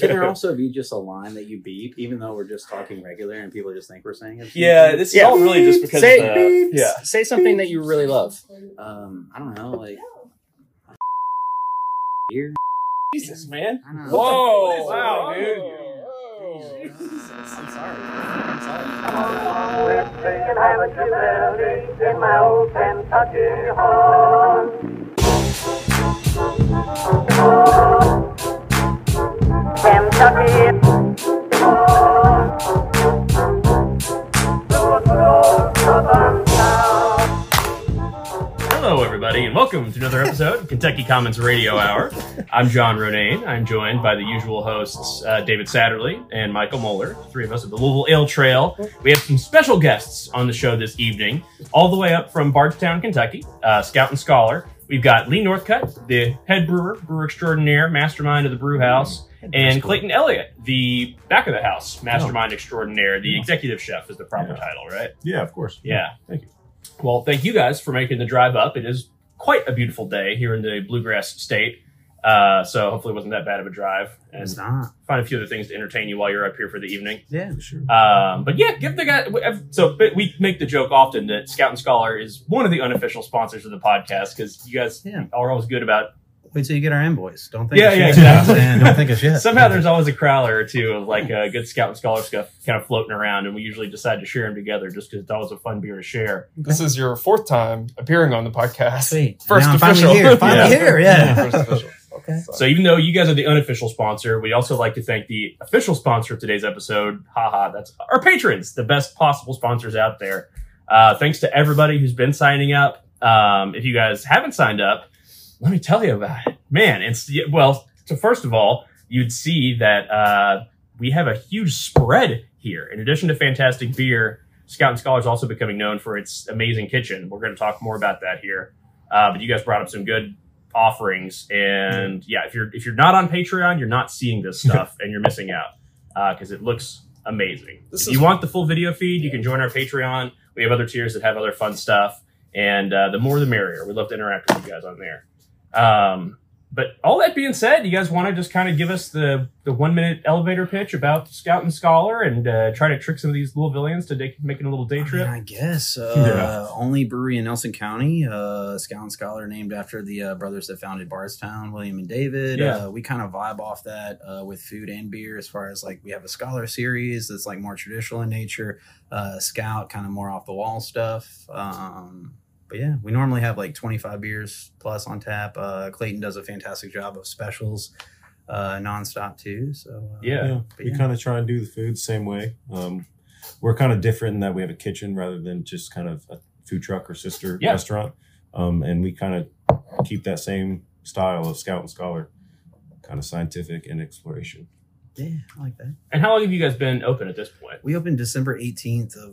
Can there also be just a line that you beep, even though we're just talking regular and people just think we're saying it? Yeah, this is all really just because say, of the, say something that you really love. I don't know, like here. Jesus, man! Whoa! Wow, dude! Whoa. Jesus, I'm sorry. Hello, everybody, and welcome to another episode of Kentucky Commons Radio Hour. I'm John Ronayne. I'm joined by the usual hosts, David Satterlee and Michael Moeller, three of us at the Louisville Ale Trail. We have some special guests on the show this evening, all the way up from Bardstown, Kentucky, Scout and Scholar. We've got Lee Northcutt, the head brewer, brewer extraordinaire, mastermind of the brew house, and Clayton Elliott, the back of the house, mastermind extraordinaire, the executive chef is the proper title, right? Yeah, of course. Yeah. Thank you. Well, thank you guys for making the drive up. It is quite a beautiful day here in the Bluegrass State, so hopefully it wasn't that bad of a drive. And it's not. Find a few other things to entertain you while you're up here for the evening. Yeah, sure. But yeah, give the guy. So we make the joke often that Scout and Scholar is one of the unofficial sponsors of the podcast because you guys are always good about. Wait till you get our invoice. Don't think of shit. Exactly. Don't think of shit. Somehow there's always a crowler or two of like a good Scout and Scholar stuff kind of floating around, and we usually decide to share them together just because it's always a fun beer to share. This is your fourth time appearing on the podcast. Sweet. First official. Finally here. Yeah. First official. Okay. So even though you guys are the unofficial sponsor, we also like to thank the official sponsor of today's episode. Haha, that's our patrons, the best possible sponsors out there. Thanks to everybody who's been signing up. If you guys haven't signed up, let me tell you about it, man. It's so first of all, you'd see that we have a huge spread here. In addition to fantastic beer, Scout and Scholar is also becoming known for its amazing kitchen. We're going to talk more about that here. But you guys brought up some good offerings, and yeah, if you're not on Patreon, you're not seeing this stuff, and you're missing out because it looks amazing. If you want the full video feed, you can join our Patreon. We have other tiers that have other fun stuff, and the more the merrier. We'd love to interact with you guys on there. But all that being said, you guys want to just kind of give us the 1 minute elevator pitch about Scout and Scholar and try to trick some of these Louisvillians to making a little day trip? I mean, I guess. Only brewery in Nelson County. Scout and Scholar named after the brothers that founded Bardstown, William and David. Yeah. We kind of vibe off that with food and beer as far as like we have a Scholar series that's like more traditional in nature. Scout kind of more off the wall stuff. But yeah, we normally have like 25 beers plus on tap. Clayton does a fantastic job of specials nonstop too. So we kind of try and do the food the same way. We're kind of different in that we have a kitchen rather than just kind of a food truck or sister restaurant. And we kind of keep that same style of Scout and Scholar, kind of scientific and exploration. Yeah, I like that. And how long have you guys been open at this point? We opened December 18th of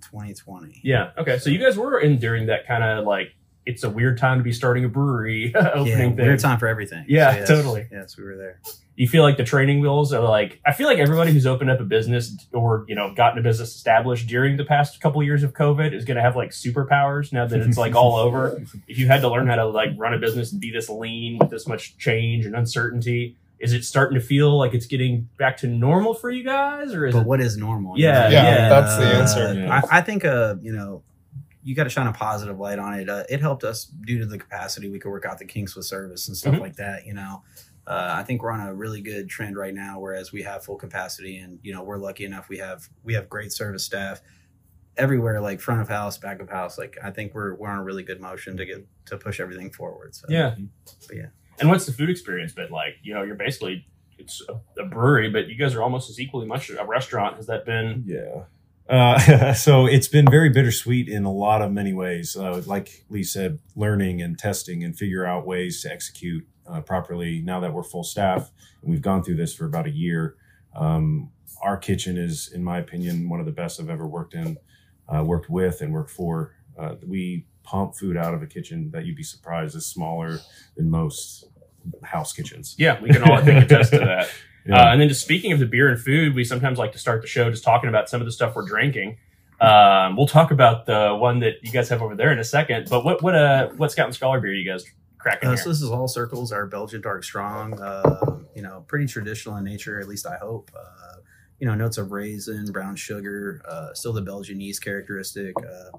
2020. Yeah. Okay. So you guys were in during that kind of like, it's a weird time to be starting a brewery opening thing. Weird time for everything. Yeah, so yes, totally. Yes, we were there. You feel like the training wheels are like, I feel like everybody who's opened up a business or, you know, gotten a business established during the past couple of years of COVID is going to have like superpowers now that it's like all over. If you had to learn how to like run a business and be this lean with this much change and uncertainty, is it starting to feel like it's getting back to normal for you guys, or is but what is normal? Yeah, that's the answer. I think you know, you got to shine a positive light on it. It helped us due to the capacity we could work out the kinks with service and stuff like that. You know, I think we're on a really good trend right now, whereas we have full capacity, and you know, we're lucky enough we have great service staff everywhere, like front of house, back of house. Like I think we're on a really good motion to push everything forward. So yeah. And what's the food experience been like? You know, you're basically, it's a brewery, but you guys are almost as equally much a restaurant. Has that been? Yeah. So it's been very bittersweet in a lot of many ways. Like Lee said, learning and testing and figure out ways to execute properly. Now that we're full staff, and we've gone through this for about a year, our kitchen is, in my opinion, one of the best I've ever worked in, worked with and worked for. We pump food out of a kitchen that you'd be surprised is smaller than most house kitchens. Yeah, we can all, I think, attest to that. Yeah. And then just speaking of the beer and food, we sometimes like to start the show just talking about some of the stuff we're drinking. We'll talk about the one that you guys have over there in a second. But what Scout and Scholar beer are you guys cracking here? So this is All Circles, our Belgian Dark Strong, pretty traditional in nature, at least I hope. Notes of raisin, brown sugar, still the Belgian yeast characteristic.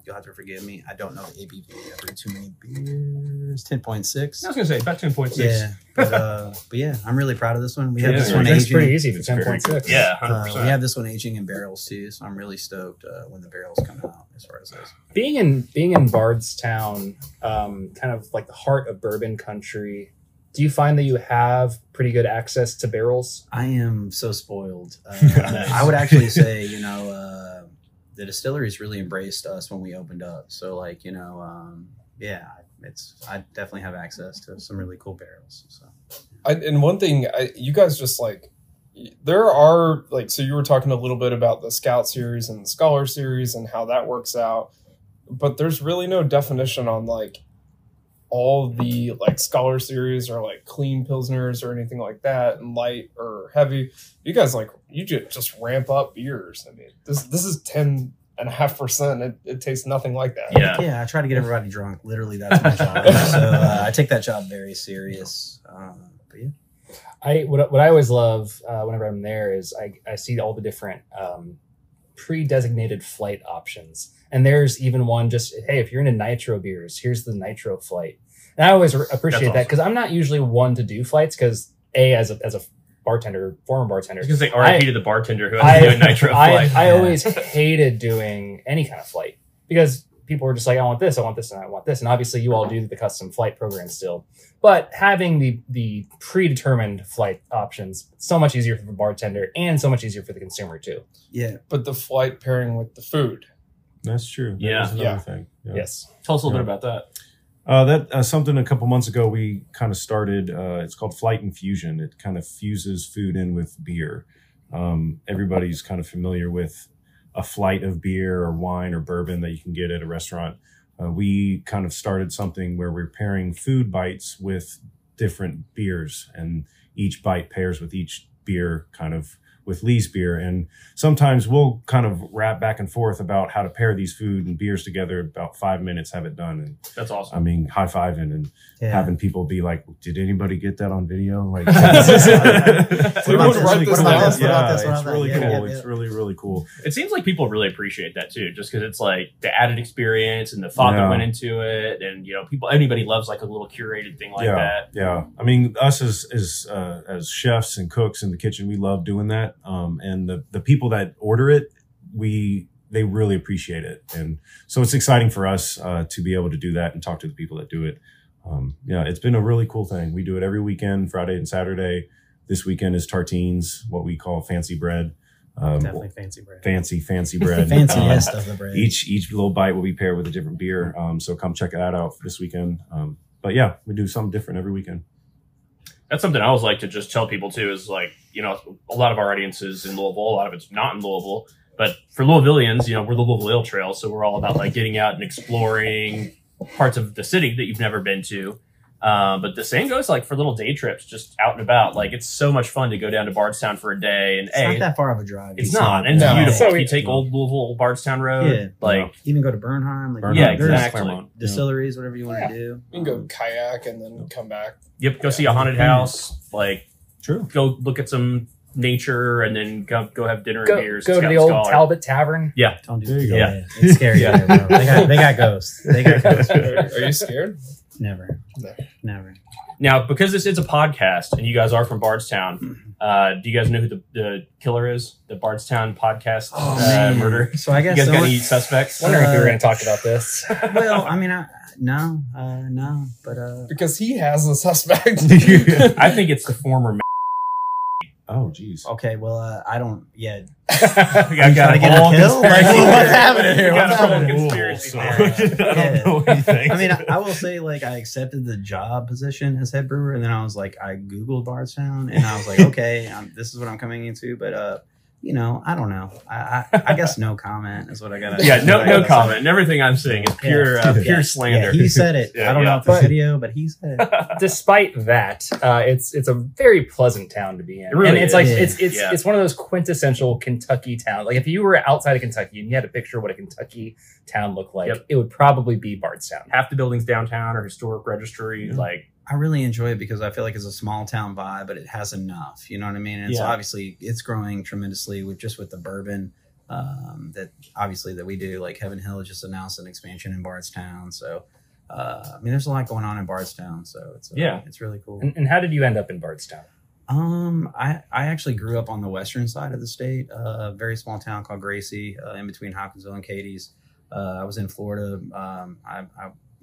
You'll have to forgive me. I don't know the ABV. I've read too many beers. 10.6. I was going to say, about 10.6. Yeah. But yeah, I'm really proud of this one. We have this one aging. It's pretty easy for 10.6. Yeah, 100%. We have this one aging in barrels too, so I'm really stoked when the barrels come out as far as this. Being in Bardstown, kind of like the heart of bourbon country, do you find that you have pretty good access to barrels? I am so spoiled. I would actually say, the distilleries really embraced us when we opened up. So I definitely have access to some really cool barrels. So, and one thing you guys just there are so you were talking a little bit about the Scout series and the Scholar series and how that works out, but there's really no definition on all the Scholar series or clean pilsners or anything like that, and light or heavy. You guys you just ramp up beers. I mean, this is 10.5%. It tastes nothing like that. Yeah. I try to get everybody drunk. Literally, that's my job. So I take that job very serious. But yeah, what I always love whenever I'm there is I see all the different pre-designated flight options. And there's even one just, hey, if you're into nitro beers, here's the nitro flight. And I always appreciate that because I'm not usually one to do flights because as a bartender, former bartender. Because they RIP to the bartender who has to do a nitro flight. I always hated doing any kind of flight because people were just like, I want this, and I want this. And obviously you all do the custom flight program still. But having the predetermined flight options, so much easier for the bartender and so much easier for the consumer too. Yeah, but the flight pairing with the food. That's true. That is another thing. Yeah. Yes. Tell us a little bit about that. Something a couple months ago we kind of started. It's called Flight Infusion. It kind of fuses food in with beer. Everybody's kind of familiar with a flight of beer or wine or bourbon that you can get at a restaurant. We kind of started something where we're pairing food bites with different beers, and each bite pairs with each beer kind of with Lee's beer. And sometimes we'll kind of wrap back and forth about how to pair these food and beers together, about 5 minutes, have it done. And that's awesome. I mean, high-fiving and having people be like, did anybody get that on video? It's really cool. It's really, really cool. It seems like people really appreciate that too, just because it's the added experience and the thought that went into it. And, anybody loves a little curated thing that. Yeah. I mean, us as chefs and cooks in the kitchen, we love doing that. And the people that order it, they really appreciate it. And so it's exciting for us to be able to do that and talk to the people that do it. It's been a really cool thing. We do it every weekend, Friday and Saturday. This weekend is tartines, what we call fancy bread. Definitely fancy bread. Fancy bread. Fanciest of the bread. Each little bite will be paired with a different beer. So come check that out this weekend. We do something different every weekend. That's something I always like to just tell people too, is a lot of our audience is in Louisville, a lot of it's not in Louisville, but for Louisvillians, we're the Louisville Ale Trail. So we're all about getting out and exploring parts of the city that you've never been to. But the same goes for little day trips, just out and about. It's so much fun to go down to Bardstown for a day. And it's not that far of a drive. It's not. And it's beautiful. So you take old Louisville, Bardstown Road. Yeah. Even go to Bernheim. Exactly. Distilleries, whatever you want to do. You can go kayak and then come back. Yep. Go see a haunted house. True. Go look at some nature and then go have dinner and beers. Go to the old Talbot Tavern. Yeah. Don't do that. Yeah. It's scary. Yeah. There, bro. They got ghosts. Are you scared? Never. Now, because this is a podcast and you guys are from Bardstown, do you guys know who the killer is? The Bardstown podcast murder? So I guess you guys got any suspects? Wondering if we were going to talk about this. Because he has a suspect. I think it's the former. Oh, geez. Okay, I don't... Yeah. I got to get a kill? What's happening here? What's happening? Conspiracy I don't know anything. I will say, I accepted the job position as head brewer, and then I was I Googled Bardstown, and I was okay, this is what I'm coming into, but... I don't know. I guess no comment is what I got. No comment. Everything I'm saying is pure slander. He said it. I don't know if the video, but he said it. Despite that, it's a very pleasant town to be in. It really is. It's one of those quintessential Kentucky towns. If you were outside of Kentucky and you had to picture what a Kentucky town looked like, it would probably be Bardstown. Half the buildings downtown are historic registry. I really enjoy it because I feel like it's a small town vibe, but it has enough, you know what I mean? And it's obviously it's growing tremendously with just with the bourbon that obviously that we do. Like Heaven Hill just announced an expansion in Bardstown. So, I mean, there's a lot going on in Bardstown. So it's, it's really cool. And how did you end up in Bardstown? I actually grew up on the western side of the state, a very small town called Gracie, in between Hopkinsville and Katie's. I was in Florida. I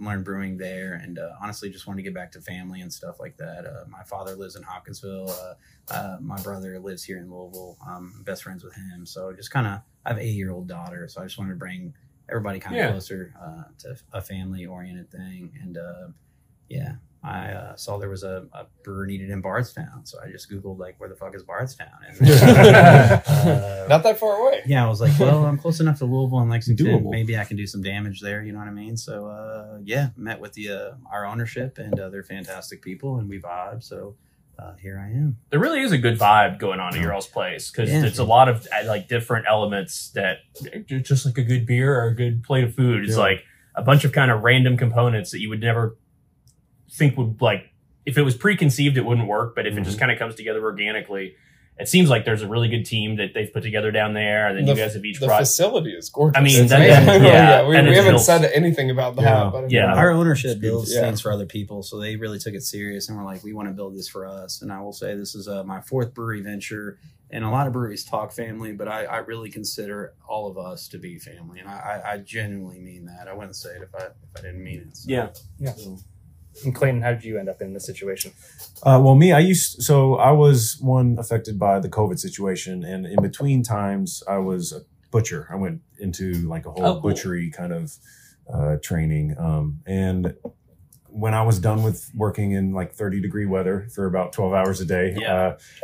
learned brewing there and honestly just wanted to get back to family and stuff like that. My father lives in Hopkinsville. My brother lives here in Louisville. I'm best friends with him. So just kind of, I have an 8-year-old daughter. So I just wanted to bring everybody kind of closer to a family oriented thing. And I saw there was a brewer needed in Bardstown, so I just Googled like where the fuck is Bardstown, and not that far away. Yeah, I was like, well, I'm close enough to Louisville and Lexington, maybe I can do some damage there. You know what I mean? So met with the our ownership, and they're fantastic people, and we vibe. So here I am. There really is a good vibe going on at your all's place because it's a lot of like different elements that just like a good beer or a good plate of food. It's like a bunch of kind of random components that you would never think would, like, if it was preconceived it wouldn't work, but if it just kind of comes together organically, it seems like there's a really good team that they've put together down there. And then you guys have each brought, the facility is gorgeous. I mean, we haven't said anything about that. But our ownership builds things for other people, so they really took it serious and were like, we want to build this for us. And I will say this is my fourth brewery venture, and a lot of breweries talk family, but I really consider all of us to be family, and I genuinely mean that. I wouldn't say it if I didn't mean it. So. So, and Clayton, how did you end up in this situation? I was one affected by the COVID situation, and in between times I was a butcher. I went into like a whole butchery kind of training. And when I was done with working in like 30-degree weather for about 12 hours a day,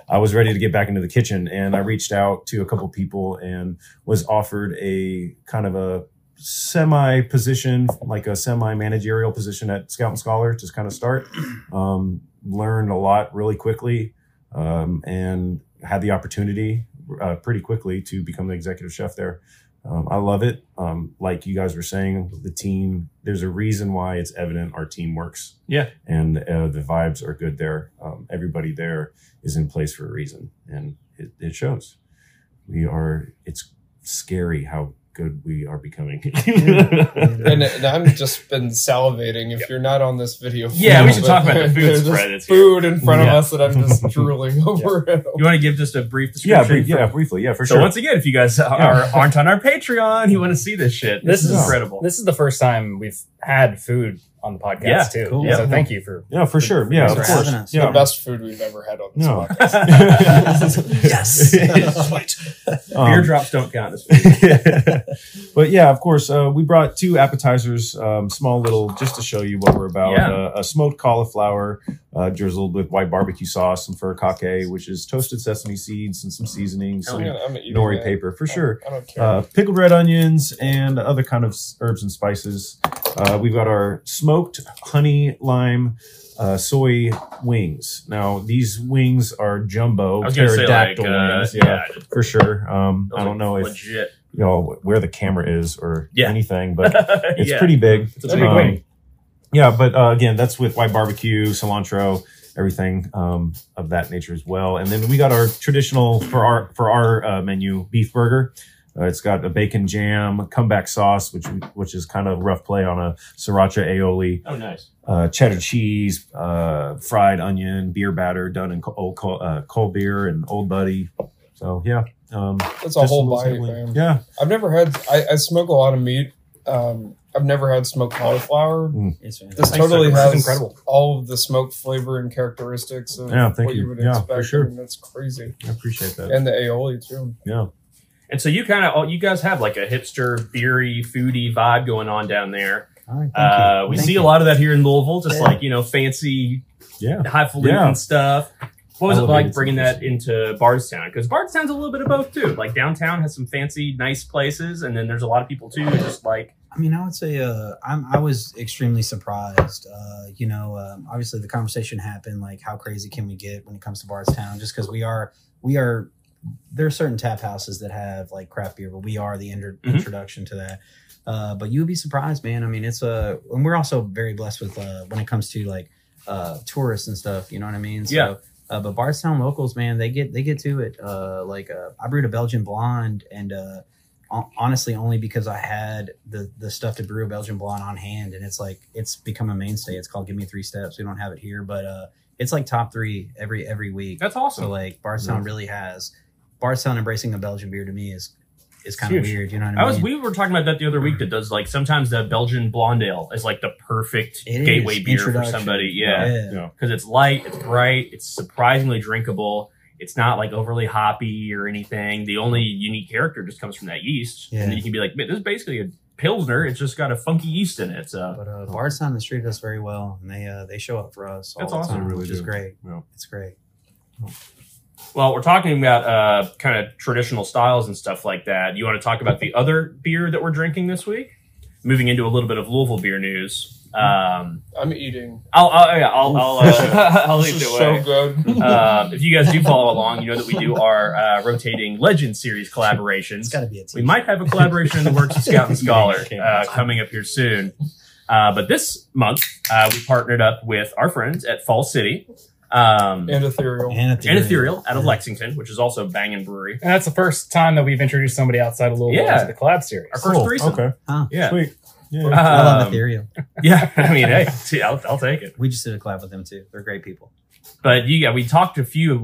I was ready to get back into the kitchen, and I reached out to a couple people and was offered a kind of a semi-position, like a semi-managerial position at Scout and Scholar to kind of start. Learned a lot really quickly, and had the opportunity pretty quickly to become the executive chef there. I love it. Like you guys were saying, the team, there's a reason why it's evident our team works. Yeah. And the vibes are good there. Everybody there is in place for a reason, and it shows. It's scary how good we are becoming. and I'm just been salivating if you're not on this video. We should talk about the food spread. It's food in front of us that I'm just drooling over. You want to give just a brief description? Briefly, for sure. So once again, if you guys aren't on our Patreon, you want to see this shit. This is incredible. This is the first time we've had food on the podcast too. Cool. So thank you for sure. Of course. It's the best food we've ever had on this podcast. Yes. Beer drops don't count as food. But of course, we brought two appetizers, small little, just to show you what we're about. A smoked cauliflower drizzled with white barbecue sauce, some furikake, which is toasted sesame seeds and some seasoning, some nori paper for sure. I don't care. Pickled red onions and other kind of herbs and spices. We've got our smoked honey lime soy wings. Now these wings are jumbo pterodactyl wings, for sure. I don't know if you know where the camera is or anything, but it's pretty big. It's a big wing. But again, that's with white barbecue, cilantro, everything of that nature as well. And then we got our traditional for our menu beef burger. It's got a bacon jam, comeback sauce, which is kind of rough play on a sriracha aioli. Oh, nice. Cheddar cheese, fried onion, beer batter done in cold beer and Old Buddy. So that's a whole body, man. Yeah, I've never had. I smoke a lot of meat. I've never had smoked cauliflower. This totally has incredible. All of the smoke flavor and characteristics of what you would expect. For sure. And that's crazy. I appreciate that. And the aioli too. Yeah. And so you guys have like a hipster, beery, foodie vibe going on down there. All right, we see a lot of that here in Louisville, just like, fancy, highfalutin stuff. What was it like bringing that into Bardstown? Because Bardstown's a little bit of both too. Like downtown has some fancy, nice places, and then there's a lot of people too, just like. I mean, I would say I was extremely surprised. Obviously the conversation happened, like how crazy can we get when it comes to Bardstown? Just because we are. There are certain tap houses that have like craft beer, but we are the introduction to that. But you'd be surprised, man. I mean, and we're also very blessed with, when it comes to like tourists and stuff. You know what I mean? So, yeah. But Bardstown locals, man, they get to it. I brewed a Belgian Blonde, and honestly, only because I had the stuff to brew a Belgian Blonde on hand, and it's become a mainstay. It's called Give Me Three Steps. We don't have it here, but it's like top three every week. That's awesome. So like Bardstown really has Bardstown embracing a Belgian beer to me is kind of weird. You know what I mean? We were talking about that the other week. That does like sometimes the Belgian Blonde Ale is like the perfect gateway beer for somebody. Yeah. Because it's light, it's bright, it's surprisingly drinkable. It's not like overly hoppy or anything. The only unique character just comes from that yeast. Yeah. And then you can be like, man, this is basically a Pilsner. It's just got a funky yeast in it. So. But Bardstown has treated us very well, and they show up for us. That's awesome. Time, really which do. Is great. Yeah. It's great. Well, we're talking about kind of traditional styles and stuff like that. You want to talk about the other beer that we're drinking this week? Moving into a little bit of Louisville beer news. I'm eating. I'll leave it away. So good. If you guys do follow along, you know that we do our rotating Legend Series collaborations. It's got to be a team. We might have a collaboration in the works with Scout and Scholar coming up here soon. But this month, we partnered up with our friends at Fall City. And Ethereal. Out of Lexington, which is also banging brewery. And that's the first time that we've introduced somebody outside of Louisville to the collab series. Our first threesome. Okay. Huh. Yeah. Sweet. Yeah. I love Ethereal. Yeah. I mean, hey, I'll take it. We just did a collab with them too. They're great people. But yeah, we talked a few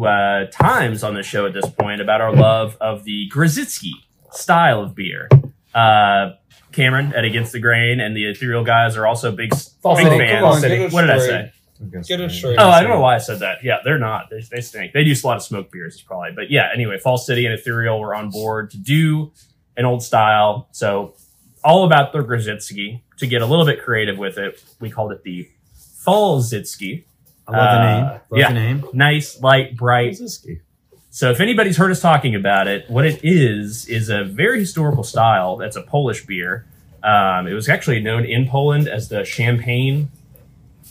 times on the show at this point about our love of the Grodziskie style of beer. Cameron at Against the Grain and the Ethereal guys are also big fans. What did I say? Get it straight. Oh, I don't know why I said that. Yeah, they're not. They stink. They do a lot of smoked beers, probably. But yeah, anyway, Fall City and Ethereal were on board to do an old style. So all about the Grodziskie. To get a little bit creative with it, we called it the Fall Zitsky. I love the name. Nice, light, bright. Grodziskie. So if anybody's heard us talking about it, what it is a very historical style. That's a Polish beer. It was actually known in Poland as the Champagne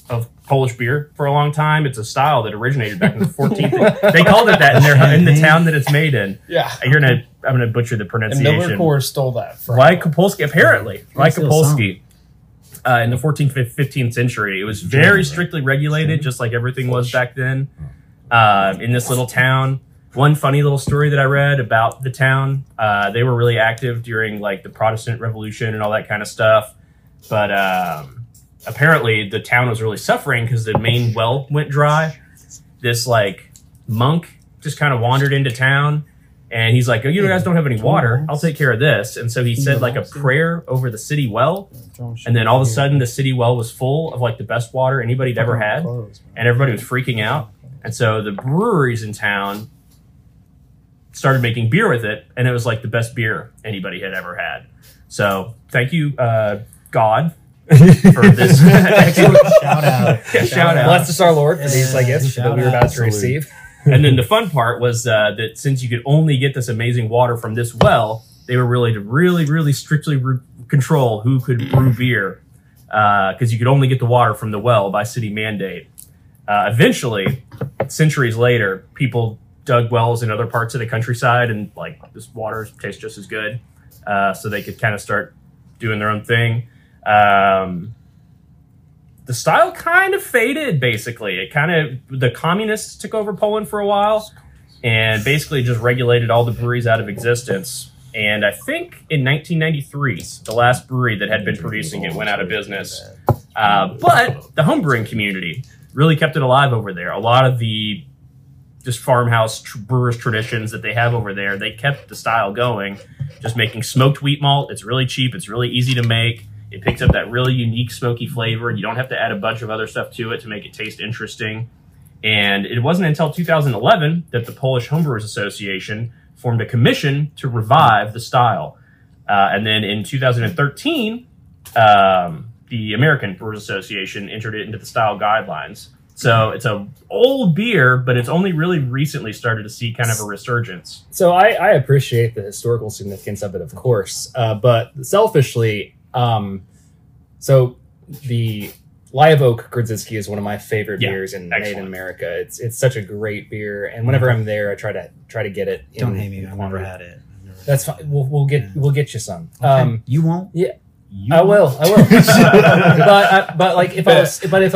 of Polish beer for a long time. It's a style that originated back in the 14th. They called it that in the town that it's made in. Yeah, I'm gonna butcher the pronunciation. And Miller Coors stole that from Kopolski, apparently. Kopolski, in the 14th, 15th century. It was very strictly regulated, just like everything was back then. In this little town, one funny little story that I read about the town. They were really active during like the Protestant Revolution and all that kind of stuff, but. Apparently the town was really suffering because the main well went dry. This like monk just kind of wandered into town and he's like, oh, you guys don't have any water. I'll take care of this. And so he said like a prayer over the city well. And then all of a sudden the city well was full of like the best water anybody'd ever had. And everybody was freaking out. And so the breweries in town started making beer with it. And it was like the best beer anybody had ever had. So thank you, God. For this shout out. Yeah, shout out. Bless us, our Lord, for these, I guess, that we were about to receive. And then the fun part was that since you could only get this amazing water from this well, they were really to really strictly control who could brew beer because you could only get the water from the well by city mandate. Eventually, centuries later, people dug wells in other parts of the countryside and like this water tastes just as good. So they could kind of start doing their own thing. The style kind of faded, basically. The communists took over Poland for a while and basically just regulated all the breweries out of existence. And I think in 1993, the last brewery that had been producing it went out of business. But the homebrewing community really kept it alive over there. A lot of the just farmhouse brewers traditions that they have over there, they kept the style going, just making smoked wheat malt. It's really cheap. It's really easy to make. It picks up that really unique smoky flavor. You don't have to add a bunch of other stuff to it to make it taste interesting. And it wasn't until 2011 that the Polish Homebrewers Association formed a commission to revive the style. And then in 2013, the American Brewers Association entered it into the style guidelines. So it's an old beer, but it's only really recently started to see kind of a resurgence. So I appreciate the historical significance of it, of course. But selfishly... So the Live Oak Grodziskie is one of my favorite beers made in America. It's such a great beer, and whenever I'm there, I try to get it. Don't hate me. I've never had it. That's fine. We'll get you some. Okay. You won't? Yeah. I will. but if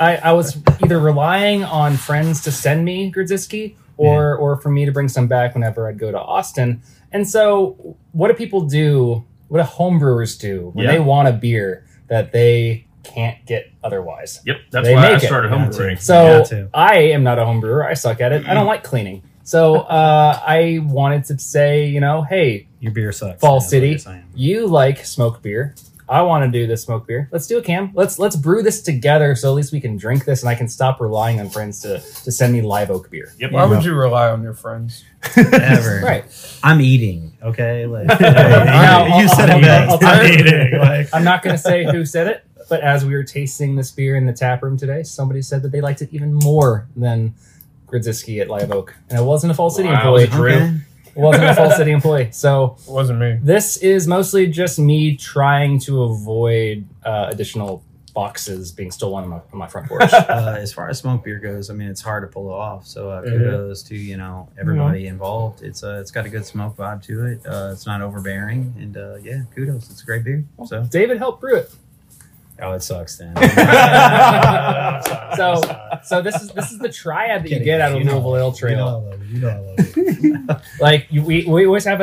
I was either relying on friends to send me Grodziskie or for me to bring some back whenever I'd go to Austin. And so what do people do? What do homebrewers do when they want a beer that they can't get otherwise? Yep. That's why I started homebrewing. So I am not a homebrewer. I suck at it. I don't like cleaning. So I wanted to say, you know, hey, your beer sucks. Fall City, you like smoked beer. I want to do this smoked beer. Let's do it, Cam. Let's brew this together so at least we can drink this and I can stop relying on friends to send me Live Oak beer. Yep. Why would you rely on your friends? Never. Right. I'm eating, okay? Like, you said it. I'm eating. Like. I'm not going to say who said it, but as we were tasting this beer in the tap room today, somebody said that they liked it even more than Grodziskie at Live Oak, and it wasn't a Fall City employee. Okay. It wasn't a Fall City employee, so it wasn't me. This is mostly just me trying to avoid additional boxes being stolen on my front porch. As far as smoked beer goes, I mean, it's hard to pull it off. So kudos to everybody involved. It's got a good smoke vibe to it. It's not overbearing, and kudos. It's a great beer. So David helped brew it. Oh, it sucks then. so this is the triad that you get out of Louisville Ale Trail. You know I love it. Like we always have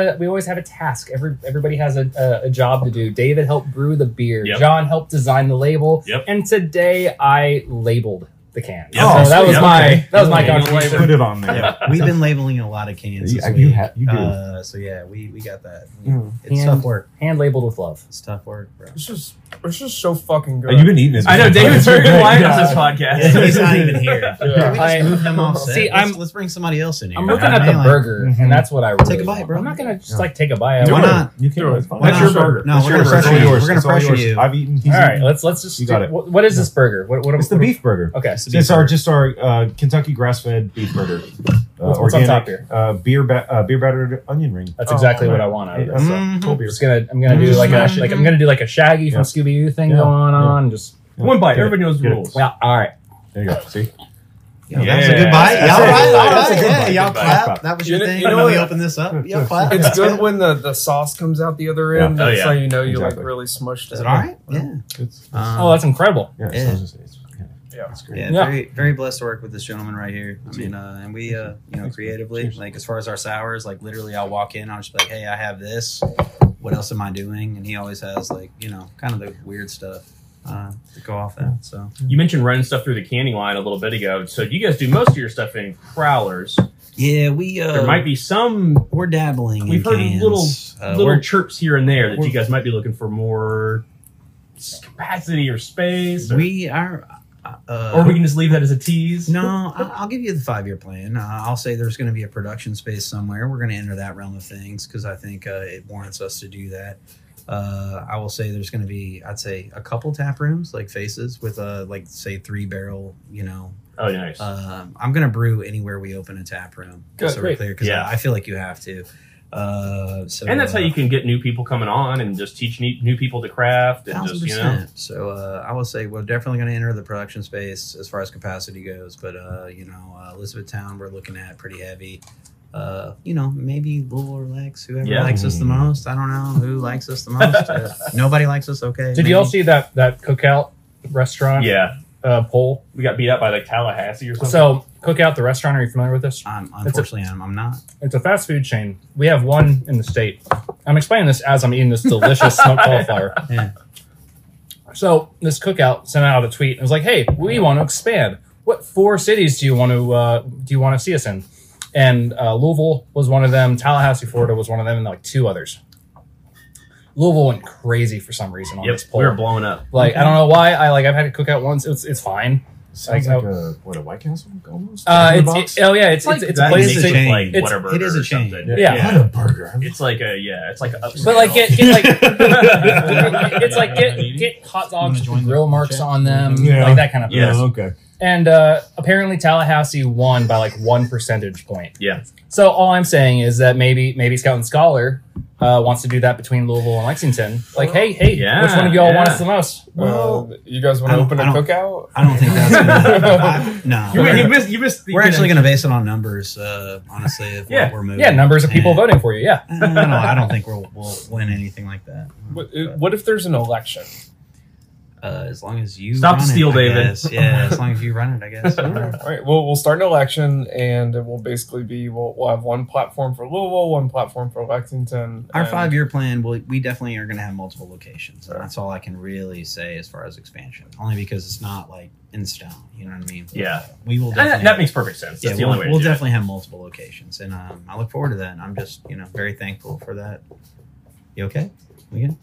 a task. Everybody has a job to do. David helped brew the beer. Yep. John helped design the label. Yep. And today I labeled the cans. Yep. Oh, so that was my contribution. Put it on there. Yeah. We've been labeling a lot of cans. You do. So yeah, we got that. Mm. It's tough work. Hand labeled with love. It's tough work, bro. It's just so fucking good. You've been eating this. I know David's very good lying on this podcast. Yeah, he's not even here. Yeah. Let's bring somebody else in here. I'm looking at the burger, and that's what I really take a bite, bro. I'm not gonna just take a bite. Why not? You can. That's your burger. No, we're gonna pressure yours. We're gonna pressure you. I've eaten. All right, let's just. You got it. What is this burger? What? It's the beef burger. Okay. It's our Kentucky grass-fed beef burger. What's organic, on top here? Beer battered onion ring. That's exactly what I want out of this. Cool beer. I'm gonna do like a Shaggy from Scooby-Doo thing going on. Yeah. One bite. Everybody knows the rules. Yeah. All right. There you go. See. Yeah, that was a good bite. Y'all clap. That was your thing. You know when we open this up, y'all clap. It's good when the sauce comes out the other end. That's how you know you like really smushed it. Is it all right? Yeah. Oh, that's incredible. Yeah. Yeah, very, very blessed to work with this gentleman right here. I mean, and we, creatively, like as far as our sours, like literally I'll walk in, I'll just be like, hey, I have this. What else am I doing? And he always has like, kind of the weird stuff to go off that. So you mentioned running stuff through the canning line a little bit ago. So you guys do most of your stuff in crowlers. Yeah, we there might be some. We're dabbling. We've heard little chirps here and there that you guys might be looking for more capacity or space. We are. Or we can just leave that as a tease? No, I'll give you the 5-year plan. I'll say there's going to be a production space somewhere. We're going to enter that realm of things because I think it warrants us to do that. I will say there's going to be, I'd say, a couple tap rooms, like faces, with, say, 3-barrel, Oh, nice. I'm going to brew anywhere we open a tap room. Good, so we're clear, because I feel like you have to. And that's how you can get new people coming on and just teach new people to craft and just, So I will say we're definitely going to enter the production space as far as capacity goes. But, Elizabethtown, we're looking at pretty heavy. Maybe Louisville likes whoever likes us the most. I don't know who likes us the most. Nobody likes us. Okay. Did you all see that Cookout restaurant? Yeah. Poll. We got beat up by like Tallahassee or something. So Cookout, the restaurant, are you familiar with this? Unfortunately, I'm not. It's a fast food chain. We have one in the state. I'm explaining this as I'm eating this delicious smoked cauliflower. Yeah. So this Cookout sent out a tweet and was like, hey, we want to expand. What 4 cities do you want to see us in? And Louisville was one of them. Tallahassee, Florida was one of them, and like 2 others. Louisville went crazy for some reason on this poll. We were blowing up. Like I don't know why. I've had a Cookout once. It's fine. Sounds like a White Castle almost. It's a place that like Whataburger. It is a chain. Yeah, Whataburger. It's like an upscale. But like get hot dogs with grill marks on them, like that kind of place. Yeah, okay. And apparently Tallahassee won by like 1 percentage point. Yeah. So all I'm saying is that maybe Scout and Scholar wants to do that between Louisville and Lexington. Like, hey, yeah, which one of y'all wants the most? Well, you guys want to open a cookout? I don't think that's gonna, no. We're actually going to base it on numbers, honestly. If we're moving. Yeah, numbers of people voting for you. Yeah. No, I don't think we'll win anything like that. What if there's an election? As long as you stop run to steal, it, David. Yeah, as long as you run it, I guess. All right. Well, we'll start an election, and it will basically be we'll have one platform for Louisville, one platform for Lexington. Our five-year plan, we definitely are going to have multiple locations. And that's all I can really say as far as expansion. Only because it's not like in stone. You know what I mean? Yeah. We will. Definitely that makes perfect sense. That's the only way. We'll definitely have multiple locations, and I look forward to that. And I'm just very thankful for that. You okay? We good?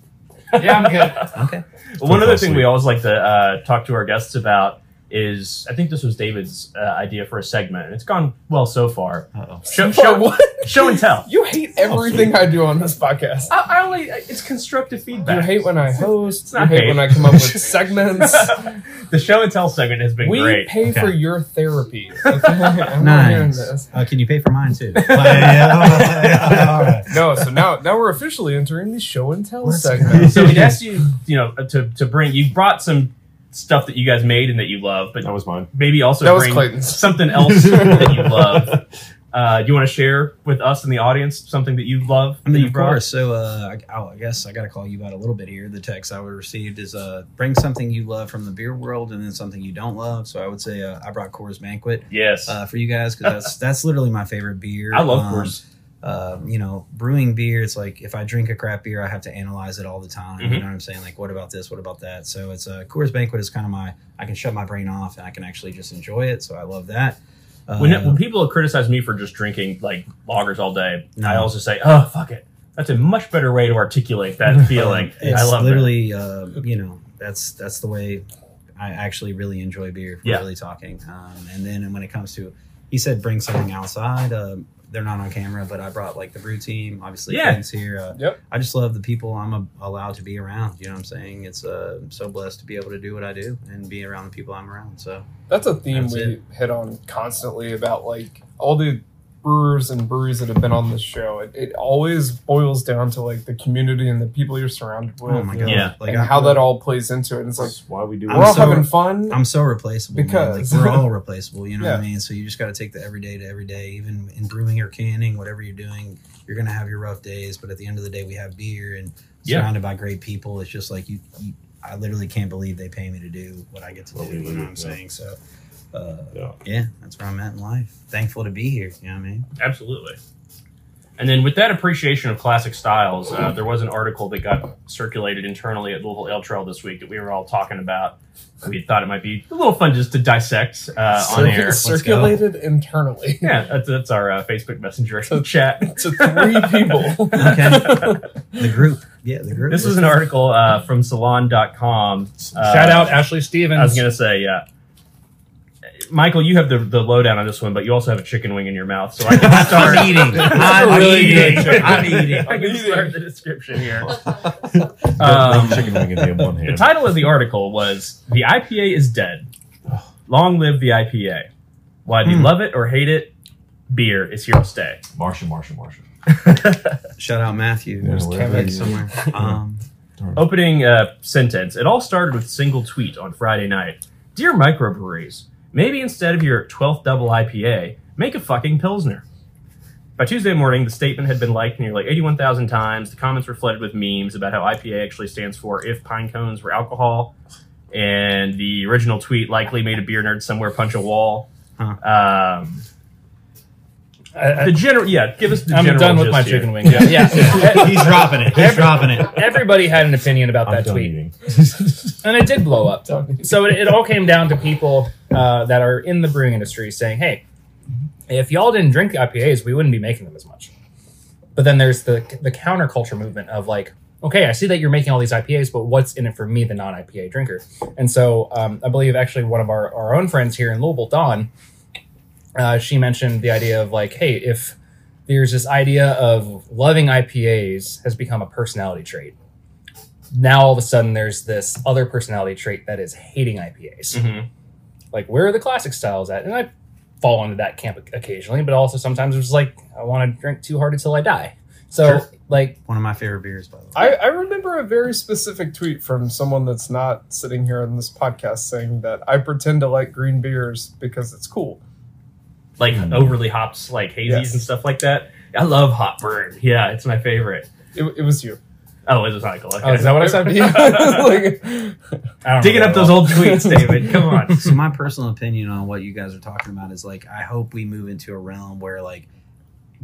Yeah, I'm good. Okay. Well, one other thing we always like to talk to our guests about is, I think this was David's idea for a segment, and it's gone well so far. Show and tell. You hate everything I do on this podcast. It's constructive feedback. You hate when I host. You hate when I come up with segments. The show and tell segment has been great. We pay for your therapy. Okay? Nice. Can you pay for mine too? No. So now we're officially entering the show and tell segment. So we asked you, to bring. You brought some stuff that you guys made and that you love, but that was mine. Maybe also that bring something else that you love. Do you want to share with us and the audience something that you love? Of course. So I guess I got to call you out a little bit here. The text I received is bring something you love from the beer world and then something you don't love. So I would say I brought Coors Banquet. Yes. For you guys, because that's literally my favorite beer. I love Coors. Brewing beer, it's like if I drink a crap beer, I have to analyze it all the time. Mm-hmm. You know what I'm saying? Like, what about this? What about that? So it's Coors Banquet is kind of I can shut my brain off and I can actually just enjoy it. So I love that. When people criticize me for just drinking like lagers all day, I also say, oh, fuck it. That's a much better way to articulate that feeling. I love it. Literally, that's the way I actually really enjoy beer. If we're really talking. And then when it comes to, he said, bring something outside, they're not on camera, but I brought like the brew team, obviously friends here. I just love the people I'm allowed to be around. You know what I'm saying? It's so blessed to be able to do what I do and be around the people I'm around. So that's a theme hit on constantly about like all the brewers and breweries that have been on this show. It always boils down to like the community and the people you're surrounded with. Oh my God. Yeah. Like, and how that all plays into it. And it's like, why we do. We're all having fun. I'm so replaceable. Because like, we're all replaceable. You know what I mean? So you just got to take the everyday to everyday, even in brewing or canning, whatever you're doing, you're going to have your rough days. But at the end of the day, we have beer and surrounded by great people. It's just like I literally can't believe they pay me to do what I get to do. You know what I'm saying? So that's where I'm at in life. Thankful to be here. You know what I mean? Absolutely. And then with that appreciation of classic styles, there was an article that got circulated internally at Louisville Ale Trail this week that we were all talking about. We thought it might be a little fun just to dissect on air. Circulated internally. Yeah, that's our Facebook Messenger chat. To 3 people. Okay. The group. Yeah, the group. This was an article from salon.com. Shout out Ashley Stevens. I was going to say, yeah. Michael, you have the lowdown on this one, but you also have a chicken wing in your mouth, so I can start eating. I'm eating. I can start the description here. Chicken wing in one hand. The title of the article was "The IPA is Dead. Long live the IPA. Why do you love it or hate it? Beer is here to stay." Marsha. Shout out Matthew. There's Kevin somewhere. Opening sentence. It all started with a single tweet on Friday night. Dear microbreweries, maybe instead of your 12th double IPA, make a fucking Pilsner. By Tuesday morning, the statement had been liked nearly 81,000 times. The comments were flooded with memes about how IPA actually stands for if pine cones were alcohol. And the original tweet likely made a beer nerd somewhere punch a wall. Huh. Give us the general. I'm done with my chicken wing. Yeah. He's dropping it. Everybody had an opinion about that tweet. And it did blow up. So it all came down to people that are in the brewing industry saying, hey, if y'all didn't drink IPAs, we wouldn't be making them as much. But then there's the counterculture movement of like, okay, I see that you're making all these IPAs, but what's in it for me, the non-IPA drinker? And so I believe actually one of our own friends here in Louisville, Dawn, she mentioned the idea of like, hey, if there's this idea of loving IPAs has become a personality trait. Now, all of a sudden, there's this other personality trait that is hating IPAs. Mm-hmm. Like, where are the classic styles at? And I fall into that camp occasionally, but also sometimes it's like, I want to drink too hard until I die. So sure. Like one of my favorite beers, by the way. I remember a very specific tweet from someone that's not sitting here on this podcast saying that I pretend to like green beers because it's cool. Like overly hops, like hazies and stuff like that. I love hop burn. Yeah, it's my favorite. It was you. Oh, it was Michael. Okay. Oh, is that what I said to you? Digging up those old tweets, David. Come on. So my personal opinion on what you guys are talking about is like, I hope we move into a realm where like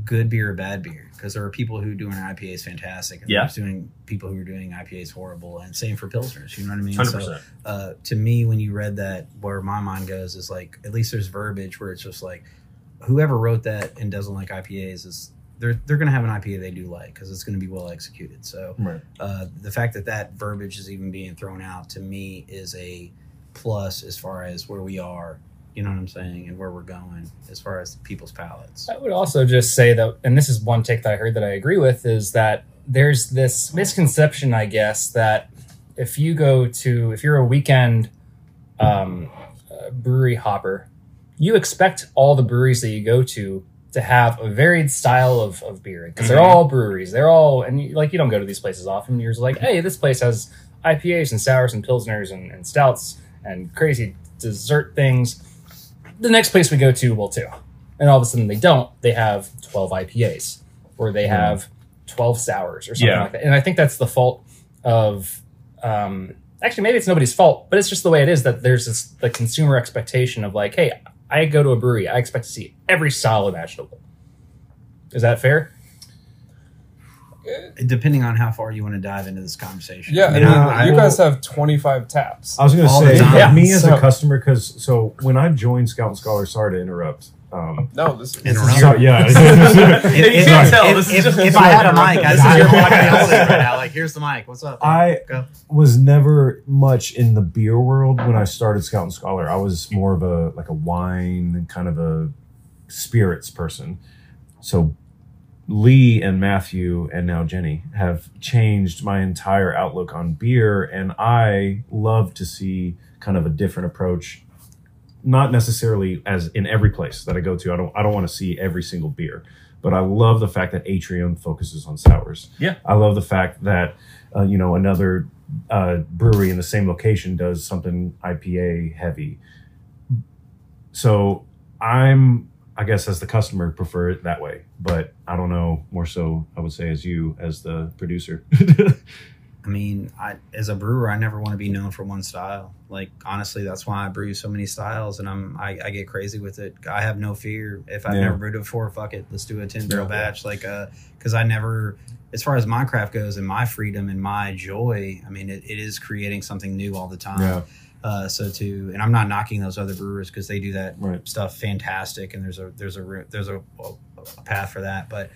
good beer or bad beer, because there are people who doing IPAs fantastic and there's people who are doing IPAs horrible, and same for Pilsners. You know what I mean? 100%. So to me, when you read that, where my mind goes is like, at least there's verbiage where it's just like, whoever wrote that and doesn't like IPAs is they're going to have an IPA they do like, because it's going to be well executed. So the fact that that verbiage is even being thrown out, to me, is a plus as far as where we are, you know what I'm saying, and where we're going as far as people's palates. I would also just say that, and this is one take that I heard that I agree with, is that there's this misconception, I guess, that if you go to, if you're a weekend brewery hopper, you expect all the breweries that you go to have a varied style of beer, because they're all breweries. They're all, and you, like, you don't go to these places often. You're just like, hey, this place has IPAs and sours and pilsners and stouts and crazy dessert things. The next place we go to will too. And all of a sudden they don't. They have 12 IPAs or they have 12 sours or something like that. And I think that's the fault of, actually, maybe it's nobody's fault, but it's just the way it is that there's this, the consumer expectation of like, hey, I go to a brewery, I expect to see every style imaginable. Is that fair? Depending on how far you want to dive into this conversation. Yeah, I mean, you guys have 25 taps. I was going to say, me as a customer, because so when I joined Scout and Scholar, sorry to interrupt. No, this is your, you can't tell. If I had a mic, I'd be holding it right now. Like, here's the mic. What's up? I was never much in the beer world when I started Scout and Scholar. I was more of a wine and kind of a spirits person. So Lee and Matthew and now Jenny have changed my entire outlook on beer, and I love to see kind of a different approach. Not necessarily as in every place that I go to. I don't want to see every single beer, but I love the fact that Atrium focuses on sours. Yeah. I love the fact that, another brewery in the same location does something IPA heavy. So I guess as the customer prefer it that way, but I don't know, more so I would say as you, as the producer. I mean, as a brewer, I never want to be known for one style. Like, honestly, that's why I brew so many styles, and I get crazy with it. I have no fear. If I've never brewed it before, fuck it. Let's do a 10-barrel batch. Like, because I never, as far as my craft goes and my freedom and my joy, I mean, it is creating something new all the time. Yeah. And I'm not knocking those other brewers, because they do that stuff fantastic, and there's a path for that. But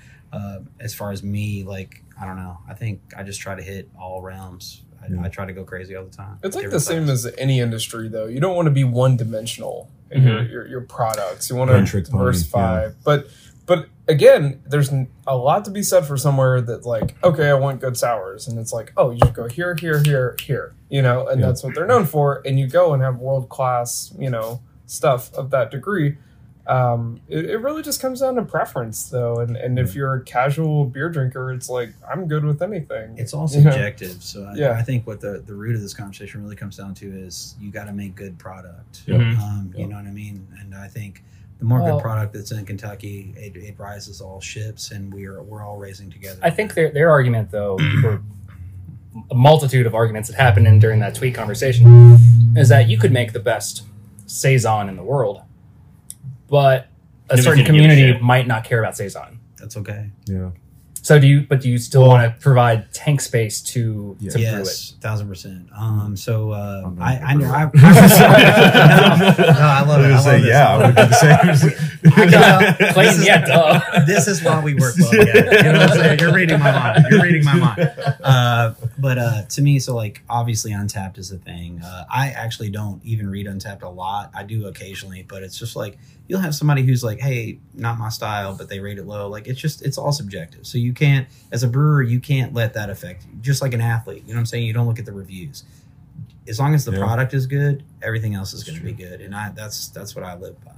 as far as me, like, I don't know. I think I just try to hit all realms. I try to go crazy all the time. It's like the same as any industry, though. You don't want to be one-dimensional in your products. You want to diversify. Yeah. But again, there's a lot to be said for somewhere that, like, okay, I want good sours. And it's like, oh, you should go here, here, here, here. And that's what they're known for. And you go and have world-class, stuff of that degree. It really just comes down to preference, though, and if you're a casual beer drinker, it's like, I'm good with anything. It's all subjective. So I think what the root of this conversation really comes down to is you got to make good product. You know what I mean? And I think the more good product that's in Kentucky, it rises all ships, and we're all raising together. I think their argument, though, for a multitude of arguments that happened during that tweet conversation, is that you could make the best Saison in the world, but a certain community might not care about Saison. That's okay. Yeah. So do you still want to provide tank space to brew it? Yes, 1,000%. I love it. I would do the same. This is why we work well together. You know what I'm saying? You're reading my mind. But to me, so like, obviously Untapped is a thing. I actually don't even read Untapped a lot. I do occasionally, but it's just like, you'll have somebody who's like, hey, not my style, but they rate it low. Like, it's all subjective. So you can't, as a brewer, you can't let that affect you. Just like an athlete, you know what I'm saying? You don't look at the reviews. As long as the product is good, everything else is going to be good. And that's what I live by.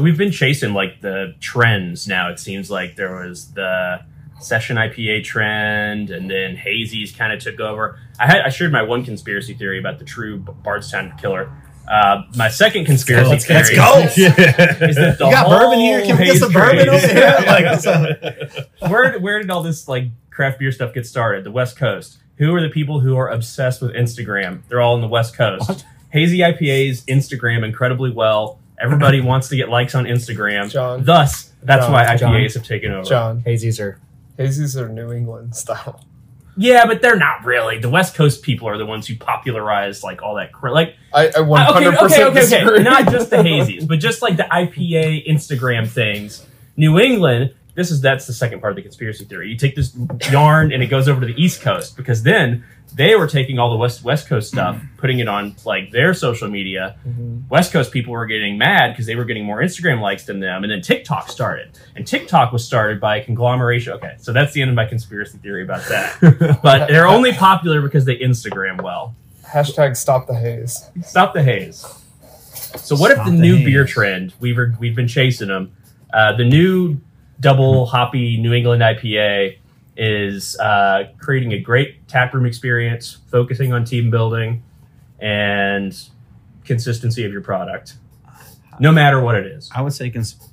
We've been chasing like the trends now. It seems like there was the session IPA trend, and then hazies kind of took over. I shared my one conspiracy theory about the true Bardstown killer. My second conspiracy theory. Let's go. Is that the got bourbon here? Can we get some bourbon over here? Where did all this like craft beer stuff get started? The West Coast. Who are the people who are obsessed with Instagram? They're all on the West Coast. What? Hazy IPAs Instagram incredibly well. Everybody wants to get likes on Instagram. John. Thus, that's why IPAs have taken over. John, hazies are New England style. Yeah, but they're not really. The West Coast people are the ones who popularized like all that crap. Like I 100% disagree. Not just the hazies, but just like the IPA Instagram things. New England. That's the second part of the conspiracy theory. You take this yarn and it goes over to the East Coast, because then they were taking all the West Coast stuff, putting it on like their social media. Mm-hmm. West Coast people were getting mad because they were getting more Instagram likes than them, and then TikTok started. And TikTok was started by a conglomeration. Okay, so that's the end of my conspiracy theory about that. But they're only popular because they Instagram well. Hashtag stop the haze. Stop the haze. So what if the new beer trend, we've been chasing them, the new double hoppy New England IPA is creating a great taproom experience, focusing on team building and consistency of your product, no matter what it is. I would say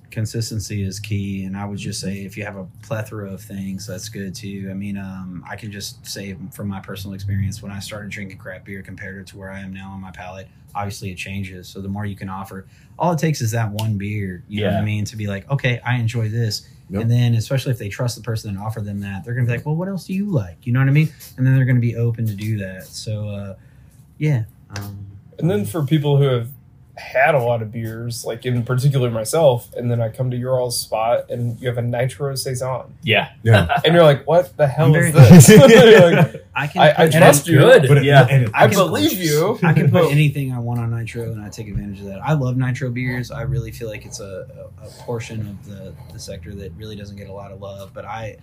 consistency is key, and I would just say if you have a plethora of things, that's good too. I mean, I can just say from my personal experience, when I started drinking craft beer compared to where I am now on my palate, obviously it changes. So the more you can offer, all it takes is that one beer, you know what I mean, to be like, okay, I enjoy this. Yep. And then especially if they trust the person and offer them that, they're going to be like, well, what else do you like? You know what I mean? And then they're going to be open to do that. So, yeah. And then for people who have had a lot of beers, like in particular myself, and then I come to your all's spot and you have a nitro Saison. Yeah. And you're like, what the hell is this? Like, I trust you. I believe you. I can put anything I want on nitro, and I take advantage of that. I love nitro beers. I really feel like it's a portion of the sector that really doesn't get a lot of love. But I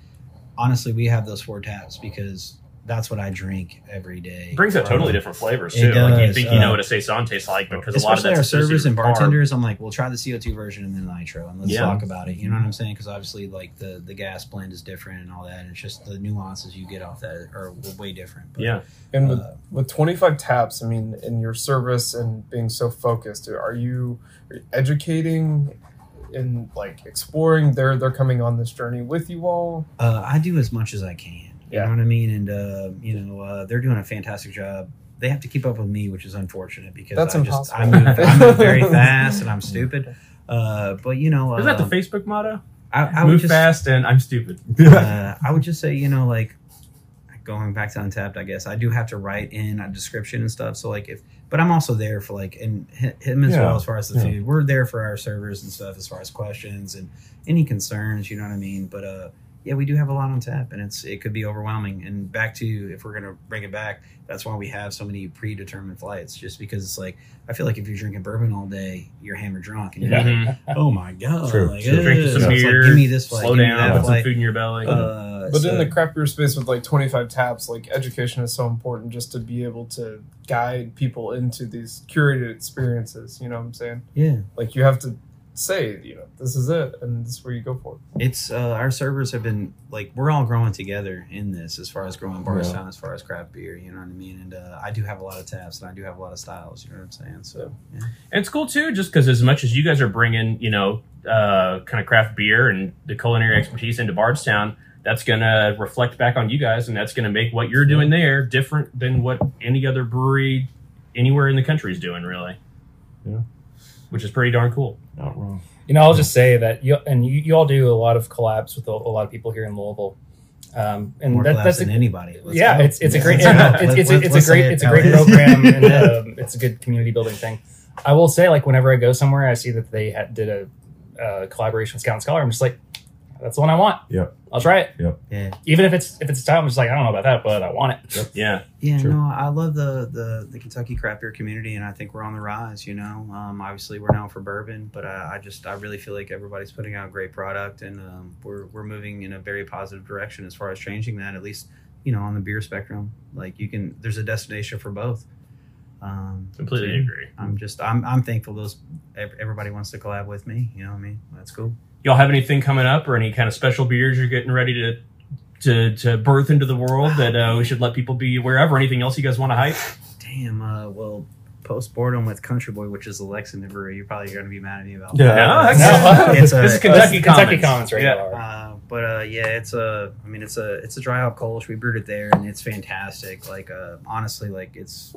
honestly, we have those 4 taps because that's what I drink every day. It brings out totally different flavors too. Like you think you know what a Saison tastes like, because a lot of that's especially our servers and bartenders. I'm like, we'll try the CO2 version and then the nitro, and let's talk about it. You know what I'm saying? Because obviously, like the gas blend is different and all that, and it's just the nuances you get off that are way different. But, yeah, and with 25 taps, I mean, in your service and being so focused, are you educating and like exploring? They're coming on this journey with you all. I do as much as I can. You know what I mean? And, they're doing a fantastic job. They have to keep up with me, which is unfortunate because I move very fast and I'm stupid. But, you know. Isn't that the Facebook motto? I move fast and I'm stupid. I would just say, you know, like going back to Untapped, I guess, I do have to write in a description and stuff. So, like, but I'm also there for, like, and him as well as far as the food. We're there for our servers and stuff as far as questions and any concerns, you know what I mean? But, yeah, we do have a lot on tap, and it could be overwhelming. And back to, if we're going to bring it back, that's why we have so many predetermined flights, just because it's like, I feel like if you're drinking bourbon all day, you're hammered drunk. And you're like, oh my God. True. Like, drink some beer, give me this flight. Slow down, put some food in your belly. But in the craft beer space with like 25 taps, like education is so important just to be able to guide people into these curated experiences. You know what I'm saying? Yeah. Like you have to say, you know, this is it and this is where you go for it. It's our servers have been like, we're all growing together in this as far as growing Bardstown, as far as craft beer, you know what I mean? And I do have a lot of taps and I do have a lot of styles, you know what I'm saying? So yeah. And it's cool too, just because as much as you guys are bringing, you know, kind of craft beer and the culinary expertise into Bardstown, that's going to reflect back on you guys, and that's going to make what you're doing there different than what any other brewery anywhere in the country is doing, really. Yeah. Which is pretty darn cool. Not wrong. You know, I'll just say that you all do a lot of collabs with a lot of people here in Louisville. And more that's than anybody. It's a great program, and it's a good community building thing. I will say, like, whenever I go somewhere, I see that they did a collaboration with Scout and Scholar. I'm just like, that's the one I want. Yep. I'll try it. Yep. Yeah. Even if it's time, I'm just like, I don't know about that, but I want it. Yep. Yeah. Yeah. Sure. No, I love the Kentucky craft beer community, and I think we're on the rise. You know, obviously we're known for bourbon, but I really feel like everybody's putting out great product, and we're moving in a very positive direction as far as changing that. At least, you know, on the beer spectrum, like there's a destination for both. Completely agree. I'm thankful everybody wants to collab with me. You know what I mean? That's cool. Y'all have anything coming up or any kind of special beers you're getting ready to to birth into the world that we should let people be aware of, or anything else you guys want to hype? Damn, well, Post Boredom with Country Boy, which is Alexa Brewery. You're probably going to be mad at me about that. Yeah, no, this is Kentucky Commons right now. Yeah. Yeah, it's a dry hop Kolsch. We brewed it there, and it's fantastic. Like, honestly, like, it's,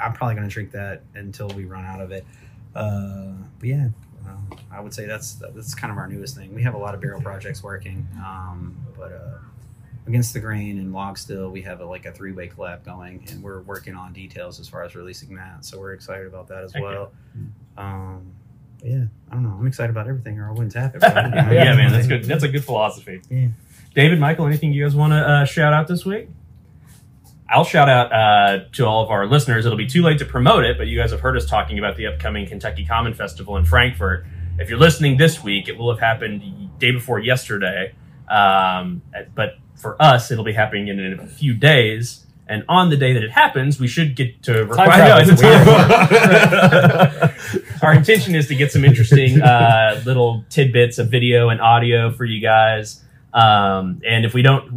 I'm probably going to drink that until we run out of it. But yeah, I would say that's kind of our newest thing. We have a lot of barrel projects working, Against the Grain and Log Still, we have a 3-way collab going, and we're working on details as far as releasing that. So we're excited about that as well. Yeah, I don't know. I'm excited about everything, or I wouldn't tap it. Yeah, man, that's good. That's a good philosophy. Yeah. David, Michael, anything you guys want to shout out this week? I'll shout out to all of our listeners. It'll be too late to promote it, but you guys have heard us talking about the upcoming Kentucky Common Festival in Frankfort. If you're listening this week, it will have happened day before yesterday. But for us, it'll be happening in a few days. And on the day that it happens, we should get to Our intention is to get some interesting little tidbits of video and audio for you guys. And if we don't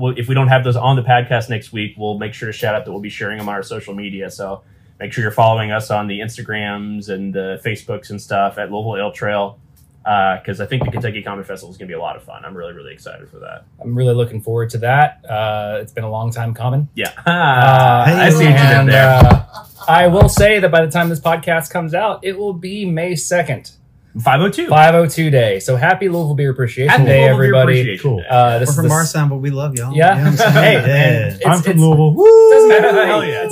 have those on the podcast next week, we'll make sure to shout out that we'll be sharing them on our social media. So make sure you're following us on the Instagrams and the Facebooks and stuff at Louisville Ale Trail. Because I think the Kentucky Common Festival is going to be a lot of fun. I'm really, really excited for that. I'm really looking forward to that. It's been a long time coming. Yeah. I see what you did there. I will say that by the time this podcast comes out, it will be May 2nd. 502 day. So happy Louisville Beer Appreciation Day, everybody. Cool. We're from Bardstown, but we love y'all. Yeah. I'm from Louisville. Woo! Doesn't matter. Hell yeah.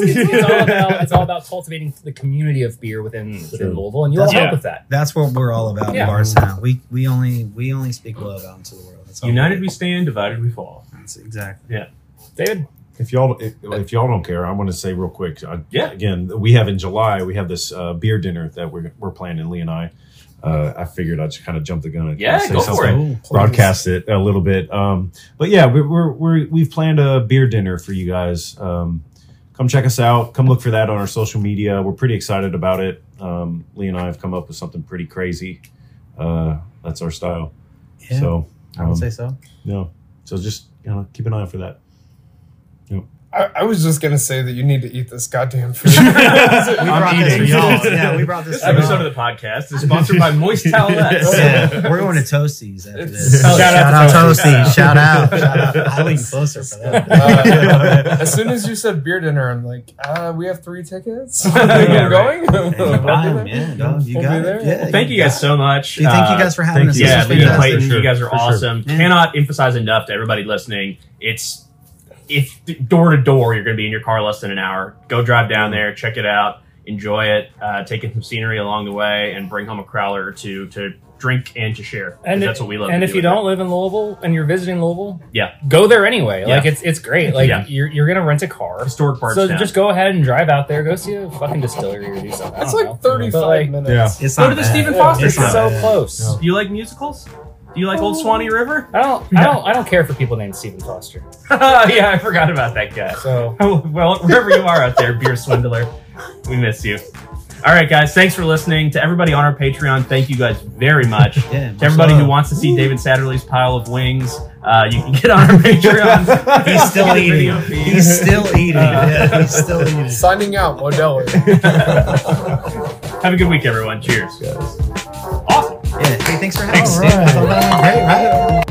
It's all about cultivating the community of beer within Louisville, and you all help with that. That's what we're all about in Bardstown. We only speak love out into the world. That's all. United we stand, divided we fall. That's exactly. Yeah. David? If y'all don't care, I want to say real quick. Again, we have this beer dinner that we're planning, Lee and I. I figured I'd just kind of jump the gun and say go something, for it. Broadcast it a little bit. But yeah, we've planned a beer dinner for you guys. Come check us out. Come look for that on our social media. We're pretty excited about it. Lee and I have come up with something pretty crazy. That's our style. Yeah, so I would say so. No, so just keep an eye out for that. Yep. I was just going to say that you need to eat this goddamn food. We brought this episode of the podcast is sponsored by Moist Towelettes. Yeah. We're going to Toasties after this. Shout out Toasties. Shout out. I'll lean closer for that. As soon as you said beer dinner, I'm like, we have 3 tickets. We're going? Thank you guys so much. Thank you guys for having us. Yeah, Lee and Clayton, you guys are awesome. Cannot emphasize enough to everybody listening. If door to door, you're going to be in your car less than an hour. Go drive down there, check it out, enjoy it, take in some scenery along the way, and bring home a crowler or two to drink and to share. And that's what we love. And if you don't live in Louisville and you're visiting Louisville, go there anyway. Yeah. Like it's great. Like you're going to rent a car. Historic Bardstown. So just go ahead and drive out there. Go see a fucking distillery or do something. That's like 35 minutes. Yeah. Go to the Stephen Foster. It's so close. No. Do you like musicals? Do you like Old Swanee River? I don't care for people named Stephen Foster. I forgot about that guy. So, wherever you are out there, beer swindler, we miss you. All right, guys, thanks for listening. To everybody on our Patreon, thank you guys very much. Yeah, to everybody who wants to see David Satterley's pile of wings, you can get on our Patreon. He's still eating. He's still eating. Signing out, Modelo. Have a good week, everyone. Cheers, guys. Awesome. Yeah. Hey, thanks for having us.